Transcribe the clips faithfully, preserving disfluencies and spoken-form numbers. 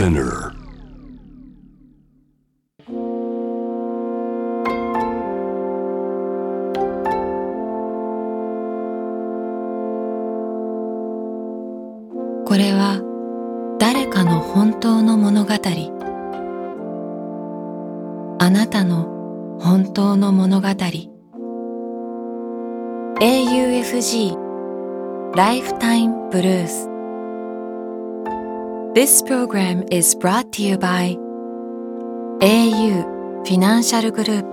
Spinner.これは誰かの本当の物語。あなたの本当の物語。 エーユーエフジー Lifetime Blues。 This program is brought to you by エーユー Financial Group。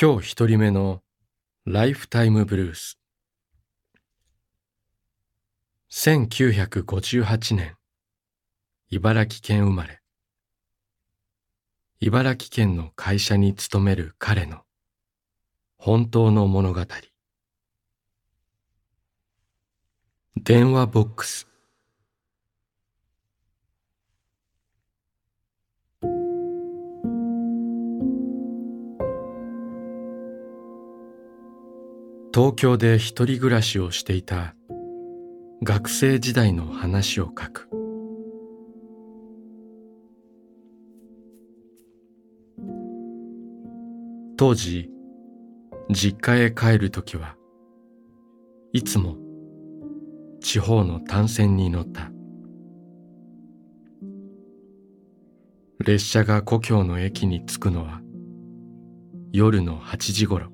今日一人目のライフタイムブルース。せんきゅうひゃくごじゅうはちねん、茨城県生まれ。茨城県の会社に勤める彼の本当の物語。電話ボックス。東京で一人暮らしをしていた学生時代の話を書く。当時、実家へ帰るときはいつも地方の単線に乗った。列車が故郷の駅に着くのは夜のはちじごろ。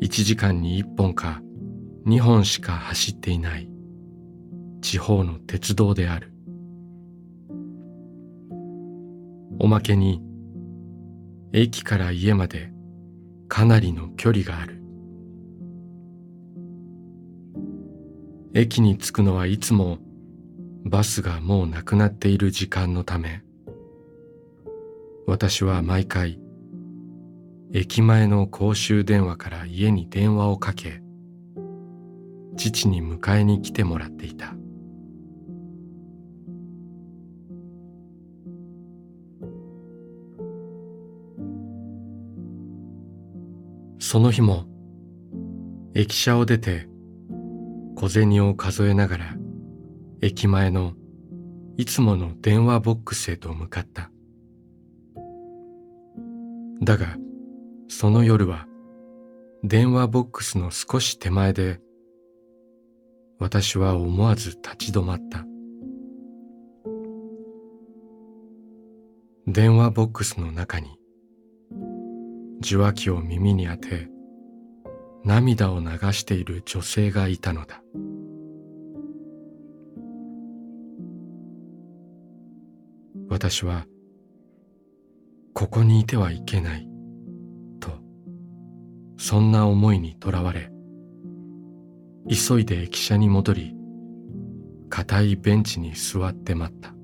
いちじかんにいっぽんかにほんしか走っていない地方の鉄道である。おまけに駅から家までかなりの距離がある。駅に着くのはいつもバスがもうなくなっている時間のため、私は毎回駅前の公衆電話から家に電話をかけ、父に迎えに来てもらっていた。その日も駅舎を出て小銭を数えながら駅前のいつもの電話ボックスへと向かった。だがその夜は電話ボックスの少し手前で私は思わず立ち止まった。電話ボックスの中に受話器を耳に当て涙を流している女性がいたのだ。私はここにいてはいけない、そんな思いにとらわれ、急いで駅舎に戻り、固いベンチに座って待った。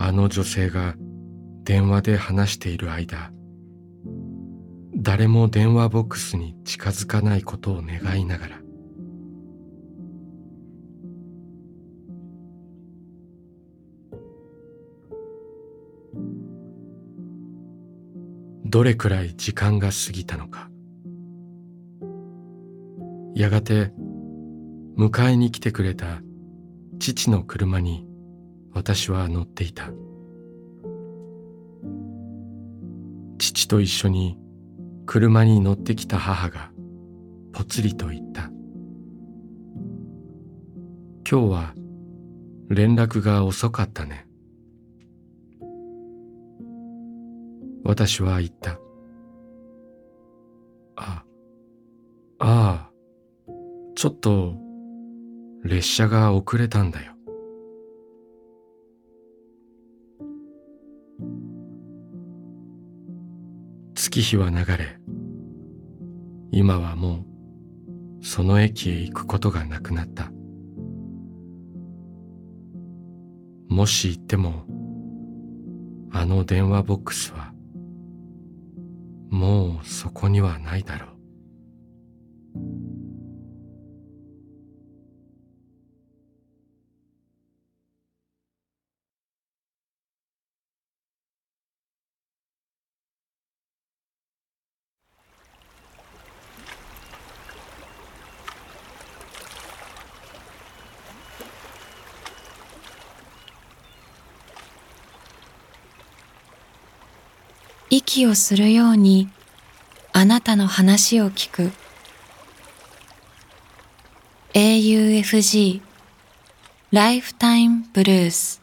あの女性が電話で話している間、誰も電話ボックスに近づかないことを願いながら。どれくらい時間が過ぎたのか。やがて迎えに来てくれた父の車に私は乗っていた。父と一緒に車に乗ってきた母がぽつりと言った。今日は連絡が遅かったね。私は言った。あ、ああ、ちょっと列車が遅れたんだよ。月日は流れ、今はもうその駅へ行くことがなくなった。もし行っても、あの電話ボックスはもうそこにはないだろう。息をするようにあなたの話を聞く。 エーユーエフジー Lifetime Blues。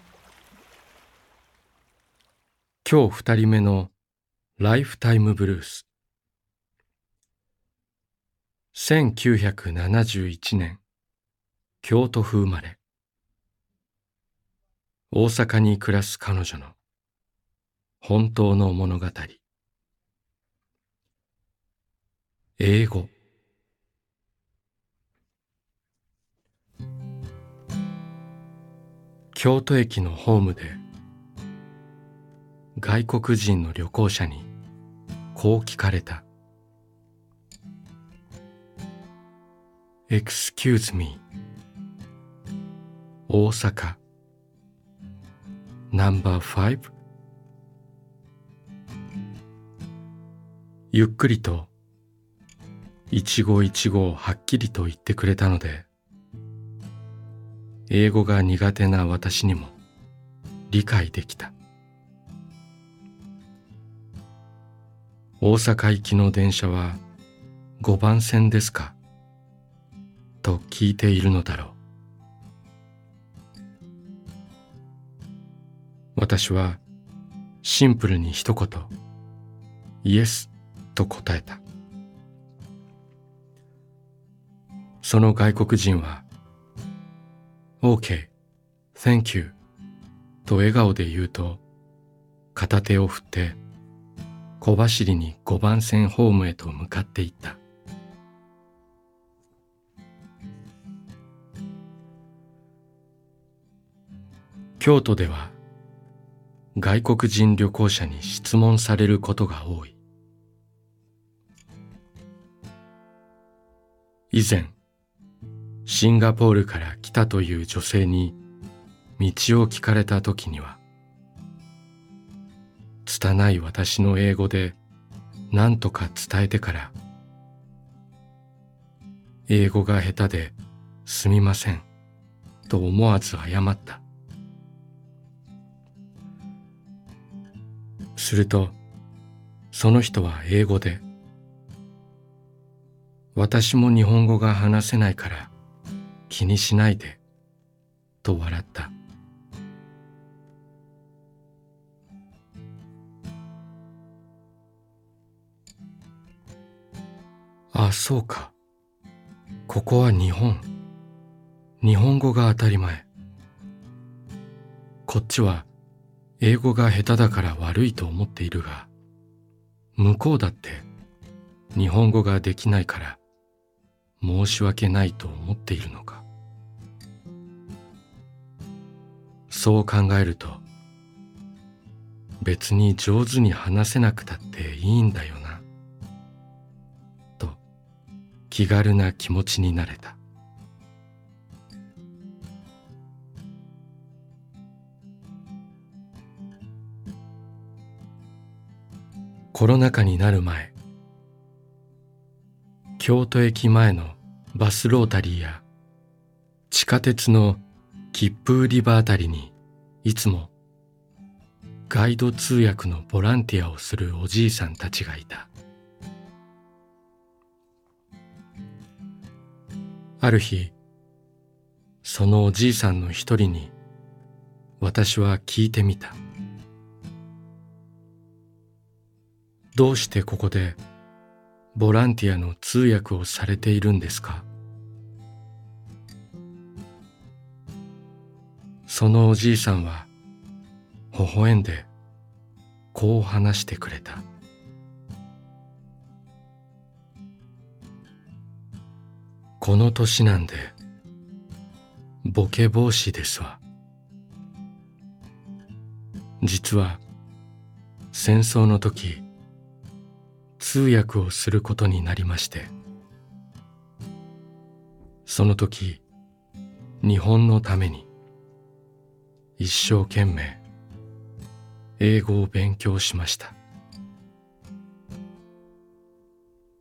今日二人目のライフタイムブルース。せんきゅうひゃくななじゅういちねん、京都府生まれ。大阪に暮らす彼女の本当の物語。英語。京都駅のホームで外国人の旅行者にこう聞かれた。 Excuse me 大阪 ナンバーファイブ。 ゆっくりと一期一会をはっきりと言ってくれたので、英語が苦手な私にも理解できた。大阪行きの電車はごばん線ですかと聞いているのだろう。私はシンプルに一言イエスと答えた。その外国人は OK、Thank you と笑顔で言うと、片手を振って小走りにごばん線ホームへと向かっていった。京都では外国人旅行者に質問されることが多い。以前、シンガポールから来たという女性に道を聞かれた時には、拙い私の英語で何とか伝えてから、英語が下手ですみませんと思わず謝った。すると、その人は英語で、私も日本語が話せないから気にしないでと笑った。あ、そうか、ここは日本、日本語が当たり前。こっちは英語が下手だから悪いと思っているが、向こうだって日本語ができないから申し訳ないと思っているのか。そう考えると、別に上手に話せなくたっていいんだよなと気軽な気持ちになれた。コロナ禍になる前、京都駅前のバスロータリーや地下鉄の切符売り場あたりに、いつもガイド通訳のボランティアをするおじいさんたちがいた。ある日、そのおじいさんの一人に私は聞いてみた。どうしてここでボランティアの通訳をされているんですか？そのおじいさんは微笑んでこう話してくれた。この年なんでボケ防止ですわ。実は戦争の時、通訳をすることになりまして、その時日本のために一生懸命英語を勉強しました。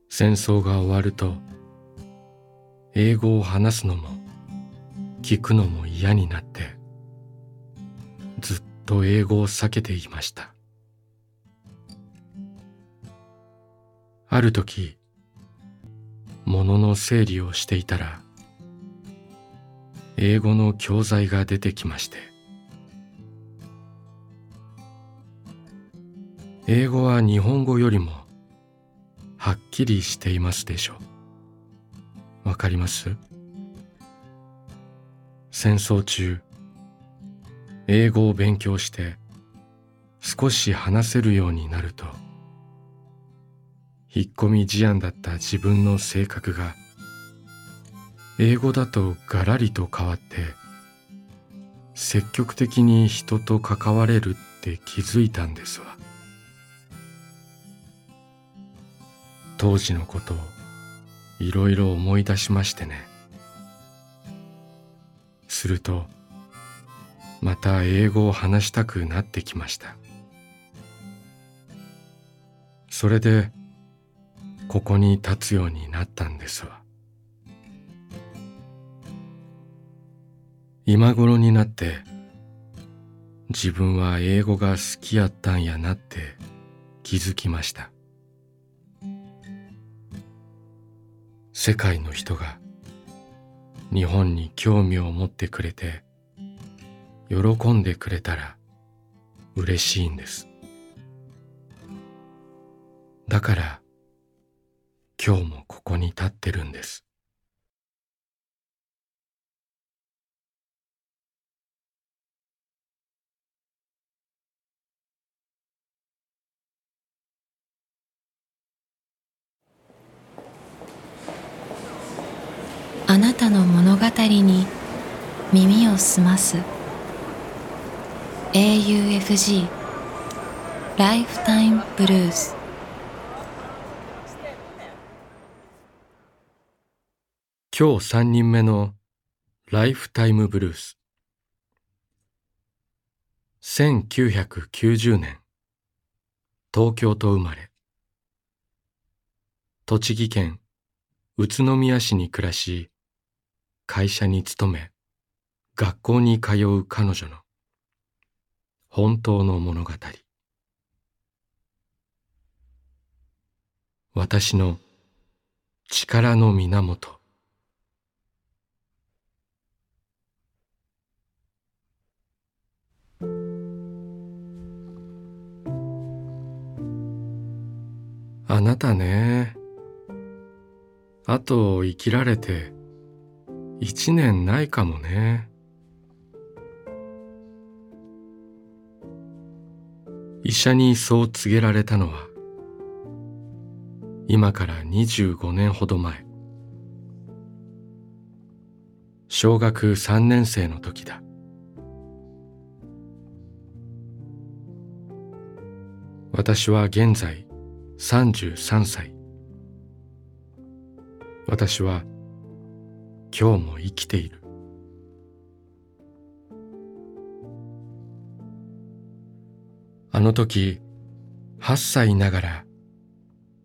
戦争が終わると英語を話すのも聞くのも嫌になって、ずっと英語を避けていました。ある時、物の整理をしていたら、英語の教材が出てきまして、英語は日本語よりもはっきりしていますでしょう。わかります?戦争中、英語を勉強して少し話せるようになると、引っ込み思案だった自分の性格が英語だとガラリと変わって、積極的に人と関われるって気づいたんですわ。当時のことをいろいろ思い出しましてね。するとまた英語を話したくなってきました。それでここに立つようになったんですわ。今頃になって自分は英語が好きやったんやなって気づきました。世界の人が日本に興味を持ってくれて、喜んでくれたら嬉しいんです。だから今日もここに立ってるんです。あなたの物語に耳を澄ます エーユーエフジー Lifetime Blues。 今日さんにんめのライフタイムブルース。せんきゅうひゃくきゅうじゅうねん、東京と生まれ、栃木県宇都宮市に暮らし、会社に勤め、学校に通う彼女の本当の物語。私の力の源。あなたね、あと生きられて一年ないかもね。医者にそう告げられたのは、今からにじゅうごねんほど前、小学さんねん生の時だ。私は現在さんじゅうさんさい。私は今日も生きている。あの時はっさいながら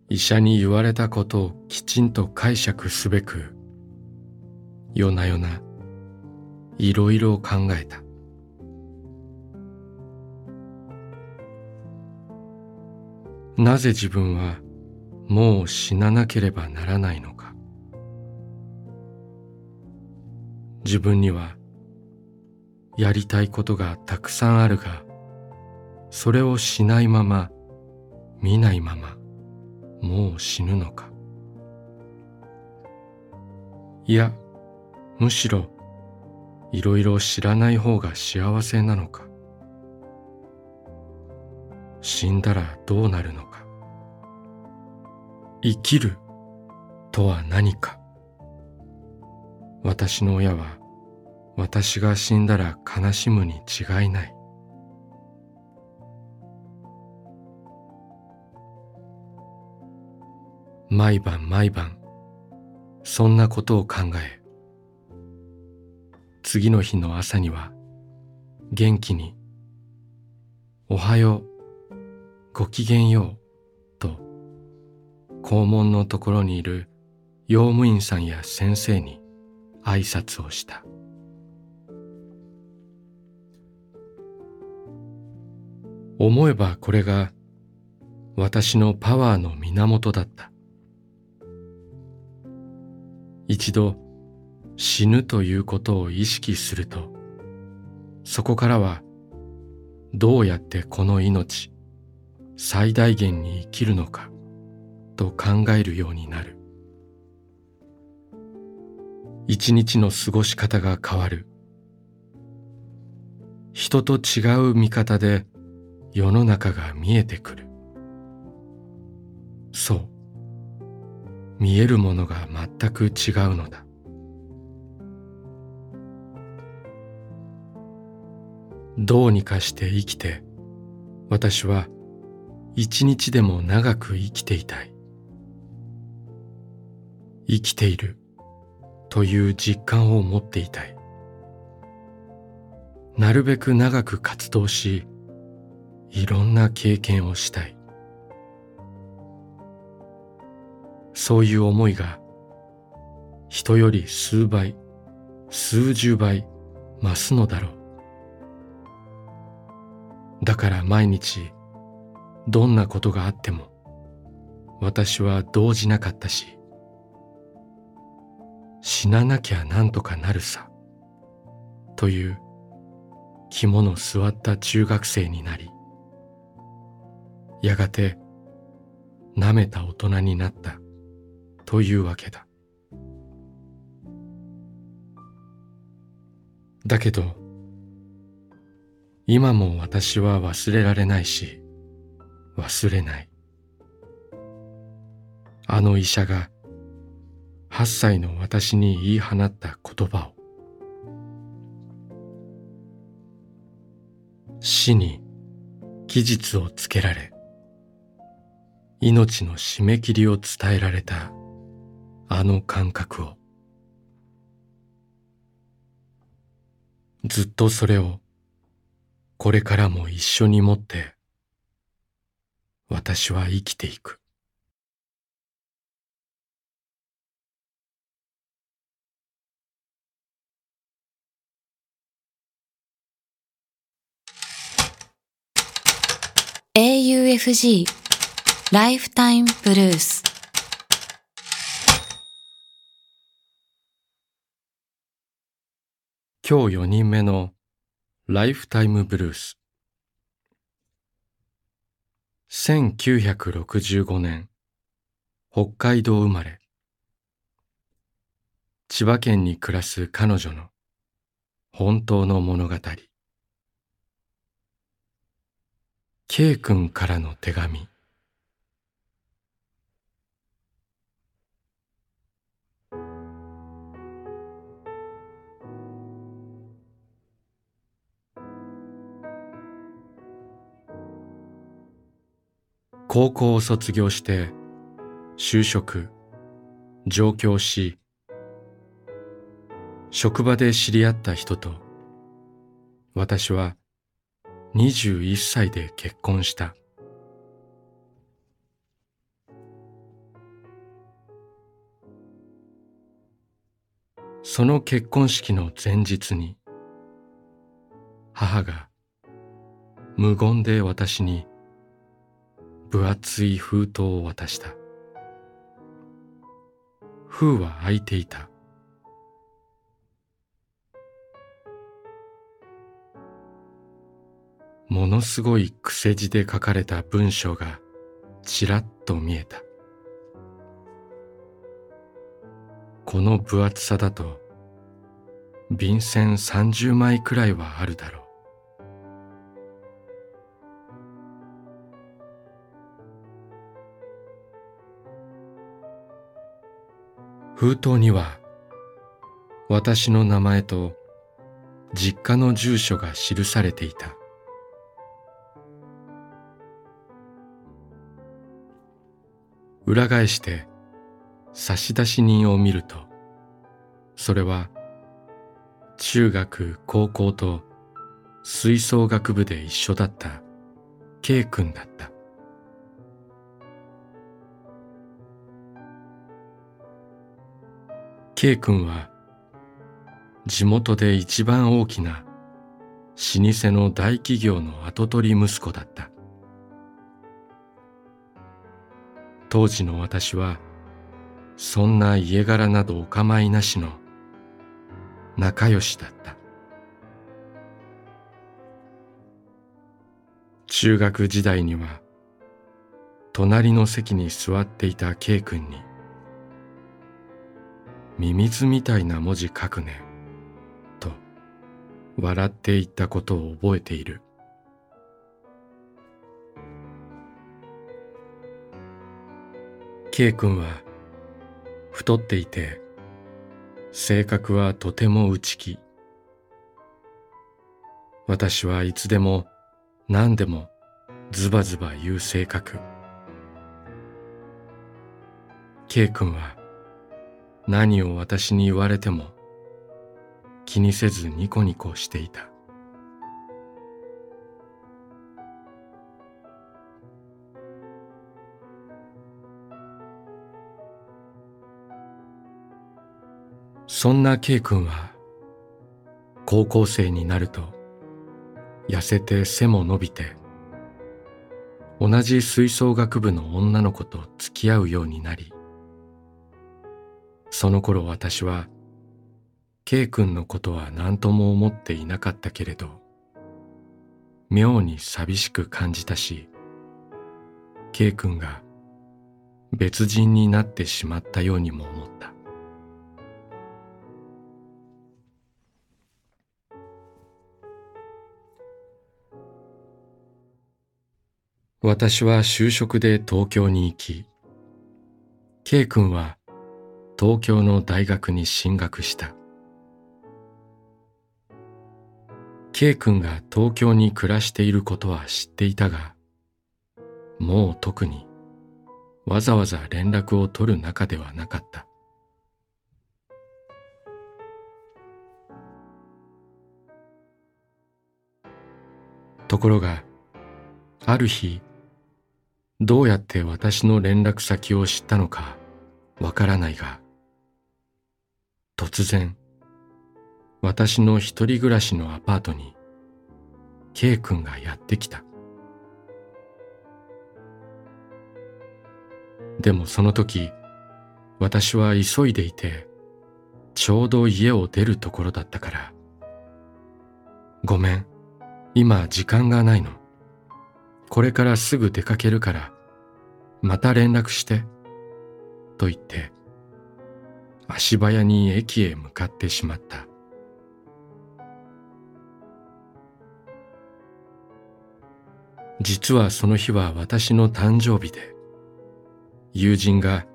医者に言われたことをきちんと解釈すべく、夜な夜ないろいろ考えた。なぜ自分はもう死ななければならないのか。自分にはやりたいことがたくさんあるが、それをしないまま、見ないまま、もう死ぬのか。いや、むしろいろいろ知らない方が幸せなのか。死んだらどうなるのか。生きるとは何か。私の親は私が死んだら悲しむに違いない。毎晩毎晩そんなことを考え、次の日の朝には元気におはよう、ごきげんようと校門のところにいる用務員さんや先生に挨拶をした。思えばこれが私のパワーの源だった。一度死ぬということを意識すると、そこからはどうやってこの命最大限に生きるのかと考えるようになる。一日の過ごし方が変わる。人と違う見方で世の中が見えてくる。そう、見えるものが全く違うのだ。どうにかして生きて、私は一日でも長く生きていたい。生きているという実感を持っていたい。なるべく長く活動し、いろんな経験をしたい。そういう思いが人より数倍、数十倍増すのだろう。だから毎日どんなことがあっても私は動じなかったし、死ななきゃなんとかなるさという肝の据わった中学生になり、やがてなめた大人になったというわけだ。だけど今も私は忘れられないし、忘れない。あの医者がはっさいの私に言い放った言葉を。死に期日をつけられ、命の締め切りを伝えられたあの感覚を。ずっとそれをこれからも一緒に持って、私は生きていく。エーユーエフジー Lifetime Blues。 今日よにんめのライフタイムブルース。せんきゅうひゃくろくじゅうごねん、北海道生まれ、千葉県に暮らす彼女の本当の物語。 K 君からの手紙。高校を卒業して就職、上京し、職場で知り合った人と私はにじゅういっさいで結婚した。その結婚式の前日に母が無言で私に分厚い封筒を渡した。封は開いていた。ものすごい癖字で書かれた文章がちらっと見えた。この分厚さだと便箋さんじゅうまいくらいはあるだろう。封筒には私の名前と実家の住所が記されていた。裏返して差出人を見ると、それは中学高校と吹奏楽部で一緒だった K 君だった。K 君は地元で一番大きな老舗の大企業の跡取り息子だった。当時の私はそんな家柄などお構いなしの仲良しだった。中学時代には隣の席に座っていた K 君に「ミミズみたいな文字書くね」と笑って言ったことを覚えている。K 君は太っていて性格はとても内気。私はいつでも何でもズバズバ言う性格。K 君は何を私に言われても気にせずニコニコしていた。そんな K 君は高校生になると痩せて背も伸びて同じ吹奏楽部の女の子と付き合うようになり、その頃私は K 君のことは何とも思っていなかったけれど、妙に寂しく感じたし、 K 君が別人になってしまったようにも思った。私は就職で東京に行き、 K 君は東京の大学に進学した。 K 君が東京に暮らしていることは知っていたが、もう特にわざわざ連絡を取る仲ではなかった。ところがある日、どうやって私の連絡先を知ったのかわからないが、突然私の一人暮らしのアパートに K 君がやってきた。でもその時私は急いでいて、ちょうど家を出るところだったから「ごめん、今時間がないの。これからすぐ出かけるからまた連絡して」と言って足早に駅へ向かってしまった。実はその日は私の誕生日で、友人が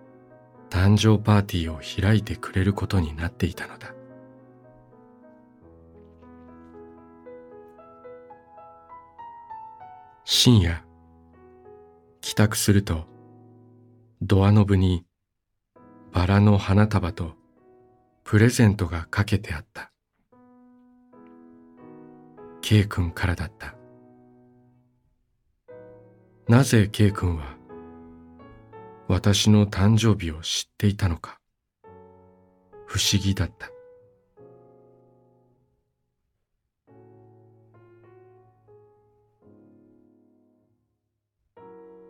誕生パーティーを開いてくれることになっていたのだ。深夜帰宅すると、ドアノブにバラの花束とプレゼントがかけてあった。 K 君からだった。なぜ K 君は私の誕生日を知っていたのか不思議だった。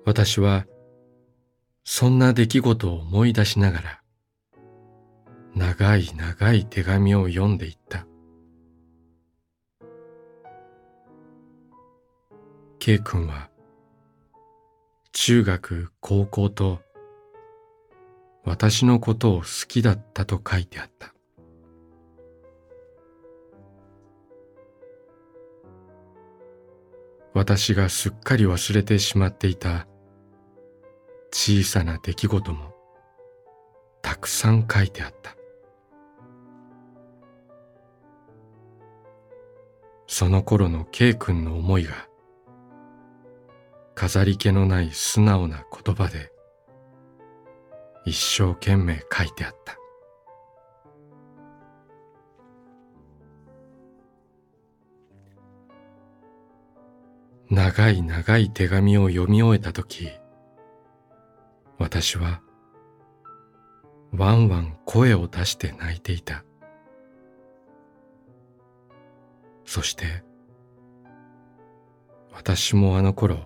私はそんな出来事を思い出しながら、長い長い手紙を読んでいった。 K 君は中学高校と私のことを好きだったと書いてあった。私がすっかり忘れてしまっていた小さな出来事もたくさん書いてあった。その頃の K 君の思いが飾り気のない素直な言葉で一生懸命書いてあった。長い長い手紙を読み終えたとき、私はワンワン声を出して泣いていた。そして私もあの頃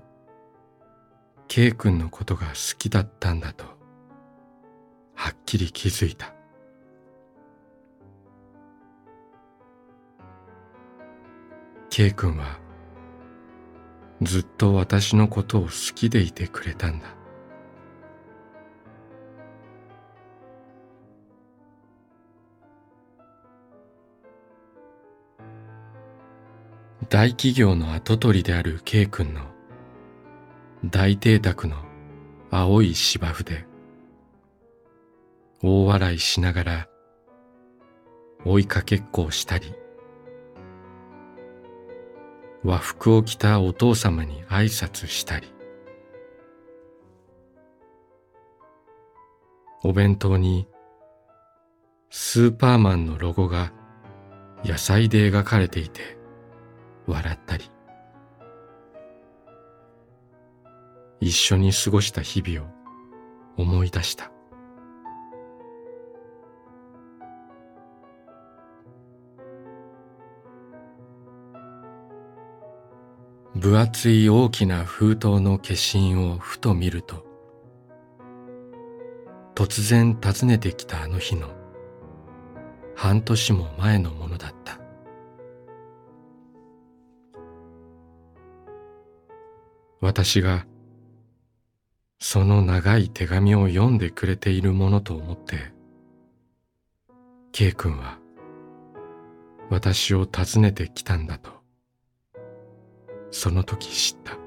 K 君のことが好きだったんだとはっきり気づいた。K 君はずっと私のことを好きでいてくれたんだ。大企業の跡取りである K 君の大邸宅の青い芝生で大笑いしながら追いかけっこをしたり、和服を着たお父様に挨拶したり、お弁当にスーパーマンのロゴが野菜で描かれていて笑ったり、一緒に過ごした日々を思い出した。分厚い大きな封筒の消印をふと見ると、突然訪ねてきたあの日の半年も前のものだった。私がその長い手紙を読んでくれているものと思って、 K 君は私を訪ねてきたんだとその時知った。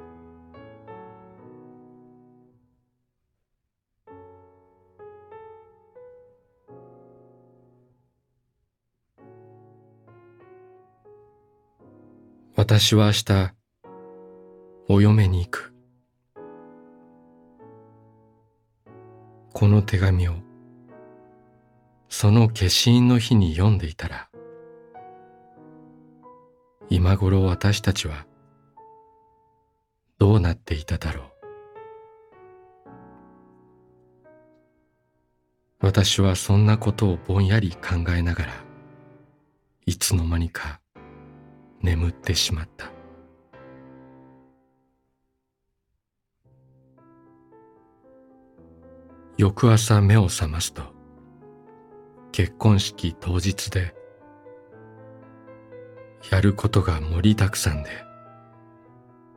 私は明日お嫁に行く。この手紙をその消印の日に読んでいたら、今頃私たちはどうなっていただろう。私はそんなことをぼんやり考えながら、いつの間にか眠ってしまった。翌朝目を覚ますと、結婚式当日で、やることが盛りだくさんで、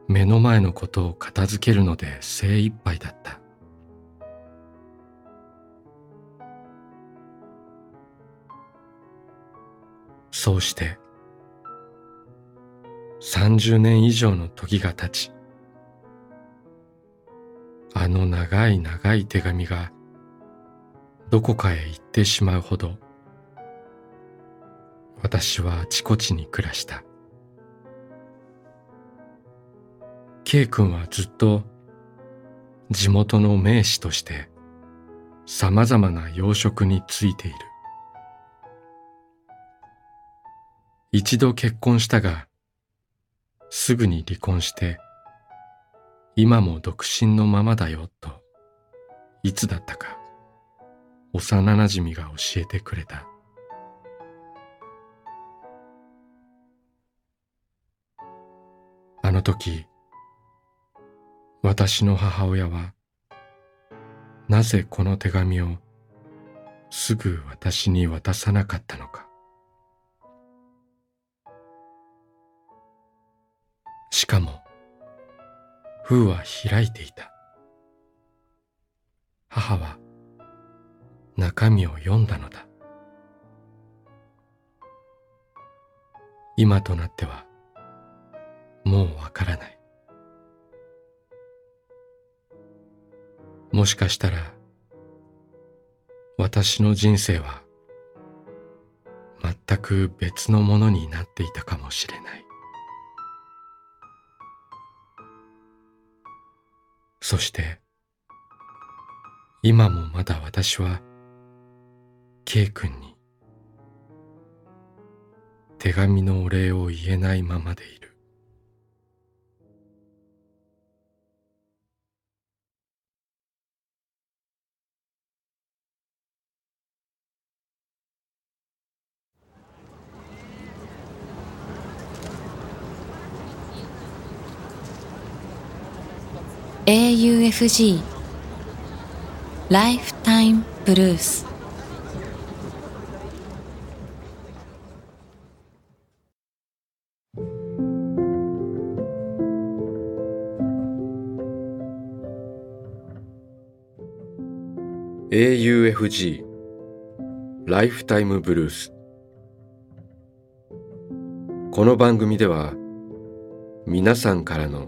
目の前のことを片付けるので精一杯だった。そうして、さんじゅうねん以上の時が経ち、あの長い長い手紙がどこかへ行ってしまうほど、私はあちこちに暮らした。K 君はずっと地元の名士として様々な要職についている。一度結婚したが、すぐに離婚して今も独身のままだよと、いつだったか幼なじみが教えてくれた。あの時、私の母親はなぜこの手紙をすぐ私に渡さなかったのか。しかも封は開いていた。母は中身を読んだのだ。今となってはもうわからない。もしかしたら私の人生は全く別のものになっていたかもしれない。そして今もまだ私は K 君に手紙のお礼を言えないままでいる。エーユーエフジー Lifetime ブルース。エーユーエフジー Lifetime Blues。 この番組では皆さんからの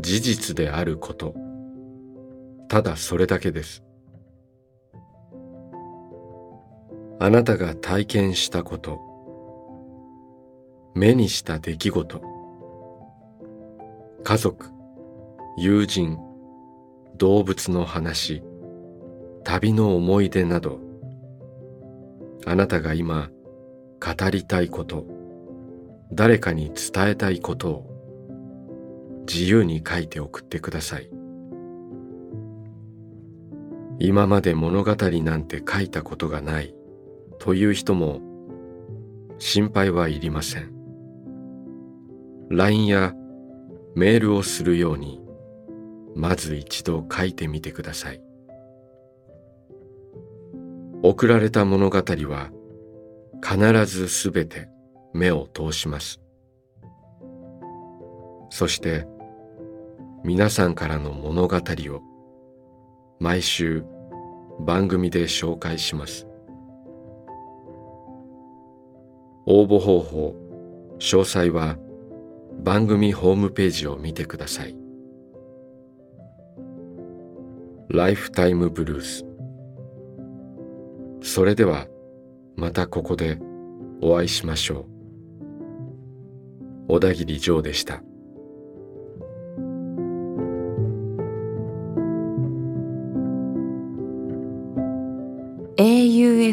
事実であること、ただそれだけです。あなたが体験したこと、目にした出来事、家族、友人、動物の話、旅の思い出など、あなたが今語りたいこと、誰かに伝えたいことを自由に書いて送ってください。今まで物語なんて書いたことがないという人も心配はいりません。 ライン やメールをするようにまず一度書いてみてください。送られた物語は必ずすべて目を通します。そして皆さんからの物語を毎週番組で紹介します。応募方法、詳細は番組ホームページを見てください。ライフタイムブルース。それではまたここでお会いしましょう。小田切丈でした。エーユーエ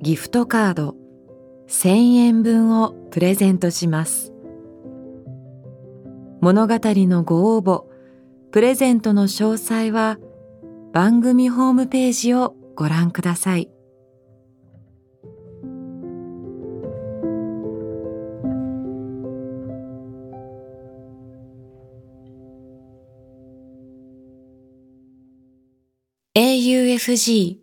ギフトカードせんえんぶんをプレゼントします。物語のご応募、プレゼントの詳細は番組ホームページをご覧ください。エーユーエフジー